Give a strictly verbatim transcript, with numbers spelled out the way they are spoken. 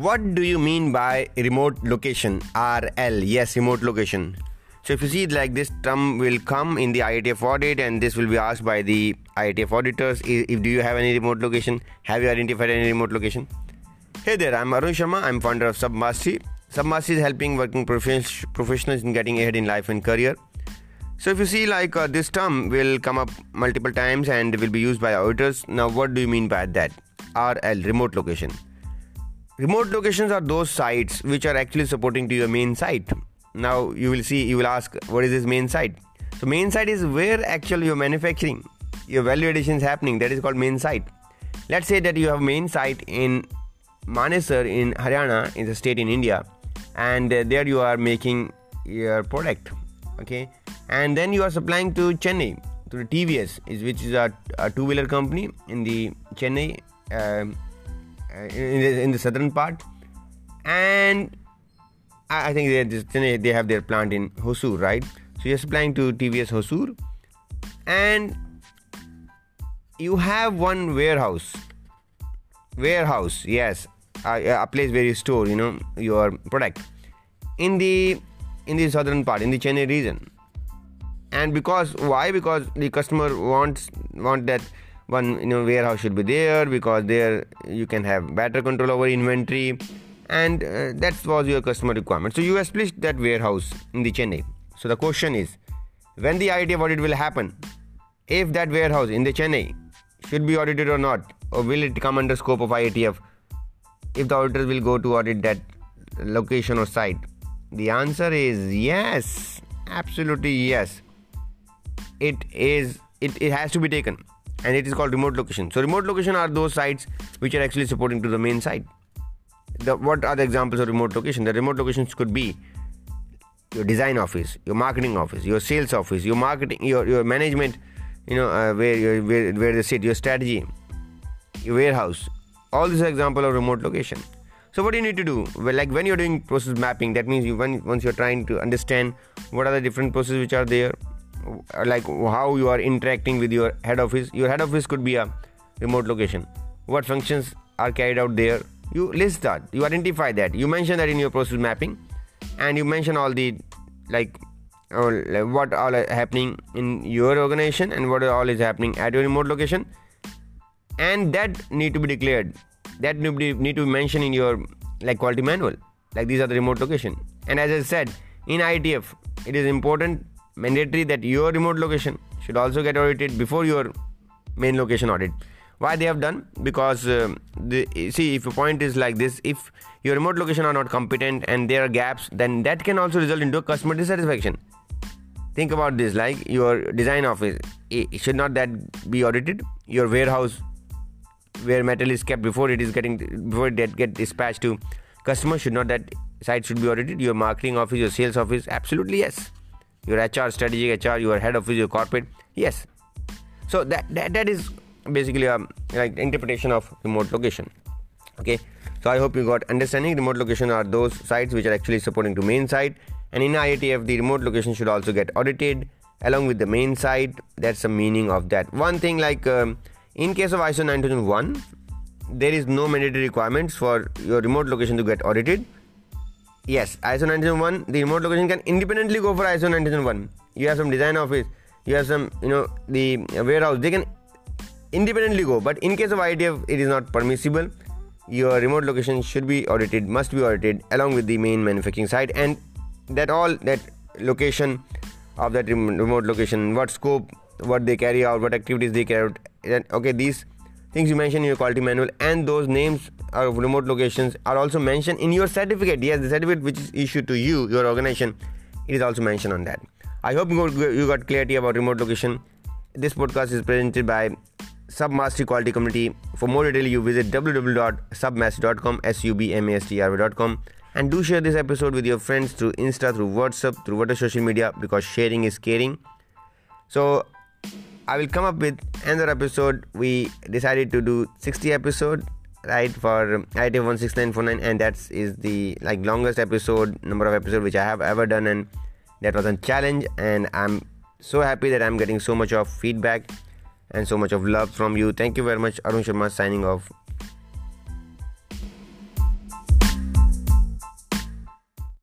What do you mean by remote location? R L, yes, remote location. So if you see it like this, term will come in the I A T F audit, and this will be asked by the I A T F auditors. If do you have any remote location? Have you identified any remote location? Hey there, I'm Arun Sharma. I'm founder of Submasti. Submasti is helping working professionals in getting ahead in life and career. So if you see like uh, this term will come up multiple times and will be used by auditors. Now what do you mean by that? R L, remote location. Remote locations are those sites which are actually supporting to your main site. Now you will see, you will ask, what is this main site? So main site is where actually your manufacturing, your value addition is happening. That is called main site. Let's say that you have main site in Manesar in Haryana, is a state in India, and uh, there you are making your product. Okay. And then you are supplying to Chennai, to the T V S, which is a, a two-wheeler company in the Chennai, uh, in, the, in the southern part. And I think they, just, they have their plant in Hosur, right? So you are supplying to T V S Hosur. And you have one warehouse. Warehouse, yes. A, a place where you store, you know, your product. In the, in the southern part, in the Chennai region. And because why? Because the customer wants want that one, you know, warehouse should be there, because there you can have better control over inventory, and uh, that was your customer requirement. So you established that warehouse in the Chennai. So the question is, when the I A T F audit will happen? If that warehouse in the Chennai should be audited or not, or will it come under scope of I A T F? If the auditors will go to audit that location or site, the answer is yes, absolutely yes. It is. It, it has to be taken, and it is called remote location. So remote location are those sites which are actually supporting to the main site. The, what are the examples of remote location? The remote locations could be your design office, your marketing office, your sales office, your marketing, your your management. You know uh, where your where, where they sit, your strategy, your warehouse. All these are examples of remote location. So what do you need to do? Well, like when you're doing process mapping, that means you when once you're trying to understand what are the different processes which are there. Like how you are interacting with your head office. Your head office could be a remote location. What functions are carried out there? You list that. You identify that. You mention that in your process mapping, and you mention all the like all, what all is happening in your organization and what all is happening at your remote location, and that need to be declared. That need to be, need to be mentioned in your like quality manual. Like these are the remote location. And as I said, in I A T F, it is important. Mandatory that your remote location should also get audited before your main location audit. Why they have done? Because uh, the, see, if your point is like this, if your remote location are not competent and there are gaps, then that can also result into a customer dissatisfaction. Think about this, like your design office, it, should not that be audited? Your warehouse where metal is kept before it is getting before it get dispatched to customers, should not that site should be audited? Your marketing office, your sales office, absolutely yes. Your H R, strategic H R, your head office, your corporate, yes. So that that, that is basically a like interpretation of remote location. Okay. So I hope you got understanding. Remote location are those sites which are actually supporting to main site, and in I A T F the remote location should also get audited along with the main site. That's the meaning of that. One thing like um, in case of I S O nine thousand one, there is no mandatory requirements for your remote location to get audited. Yes, I S O nine thousand one, the remote location can independently go for I S O nine thousand one. You have some design office, you have some, you know, the warehouse, they can independently go. But in case of I A T F, it is not permissible. Your remote location should be audited, must be audited along with the main manufacturing site, and that all, that location of that remote location, what scope, what they carry out, what activities they carry out. And, okay, these things you mention in your quality manual, and those names of remote locations are also mentioned in your certificate. Yes, the certificate which is issued to you, your organization, it is also mentioned on that. I hope you got clarity about remote location. This podcast is presented by Submastery Quality Community. For more detail, you visit w w w dot submastery dot com, S U B M A S T R Y dot com, and do share this episode with your friends through Insta, through WhatsApp, through whatever social media, because sharing is caring. So I will come up with another episode. We decided to do sixty episode, right, for I A T F one six nine four nine, and that is the like longest episode, number of episode which I have ever done, and that was a challenge, and I'm so happy that I'm getting so much of feedback and so much of love from you. Thank you very much. Arun Sharma signing off.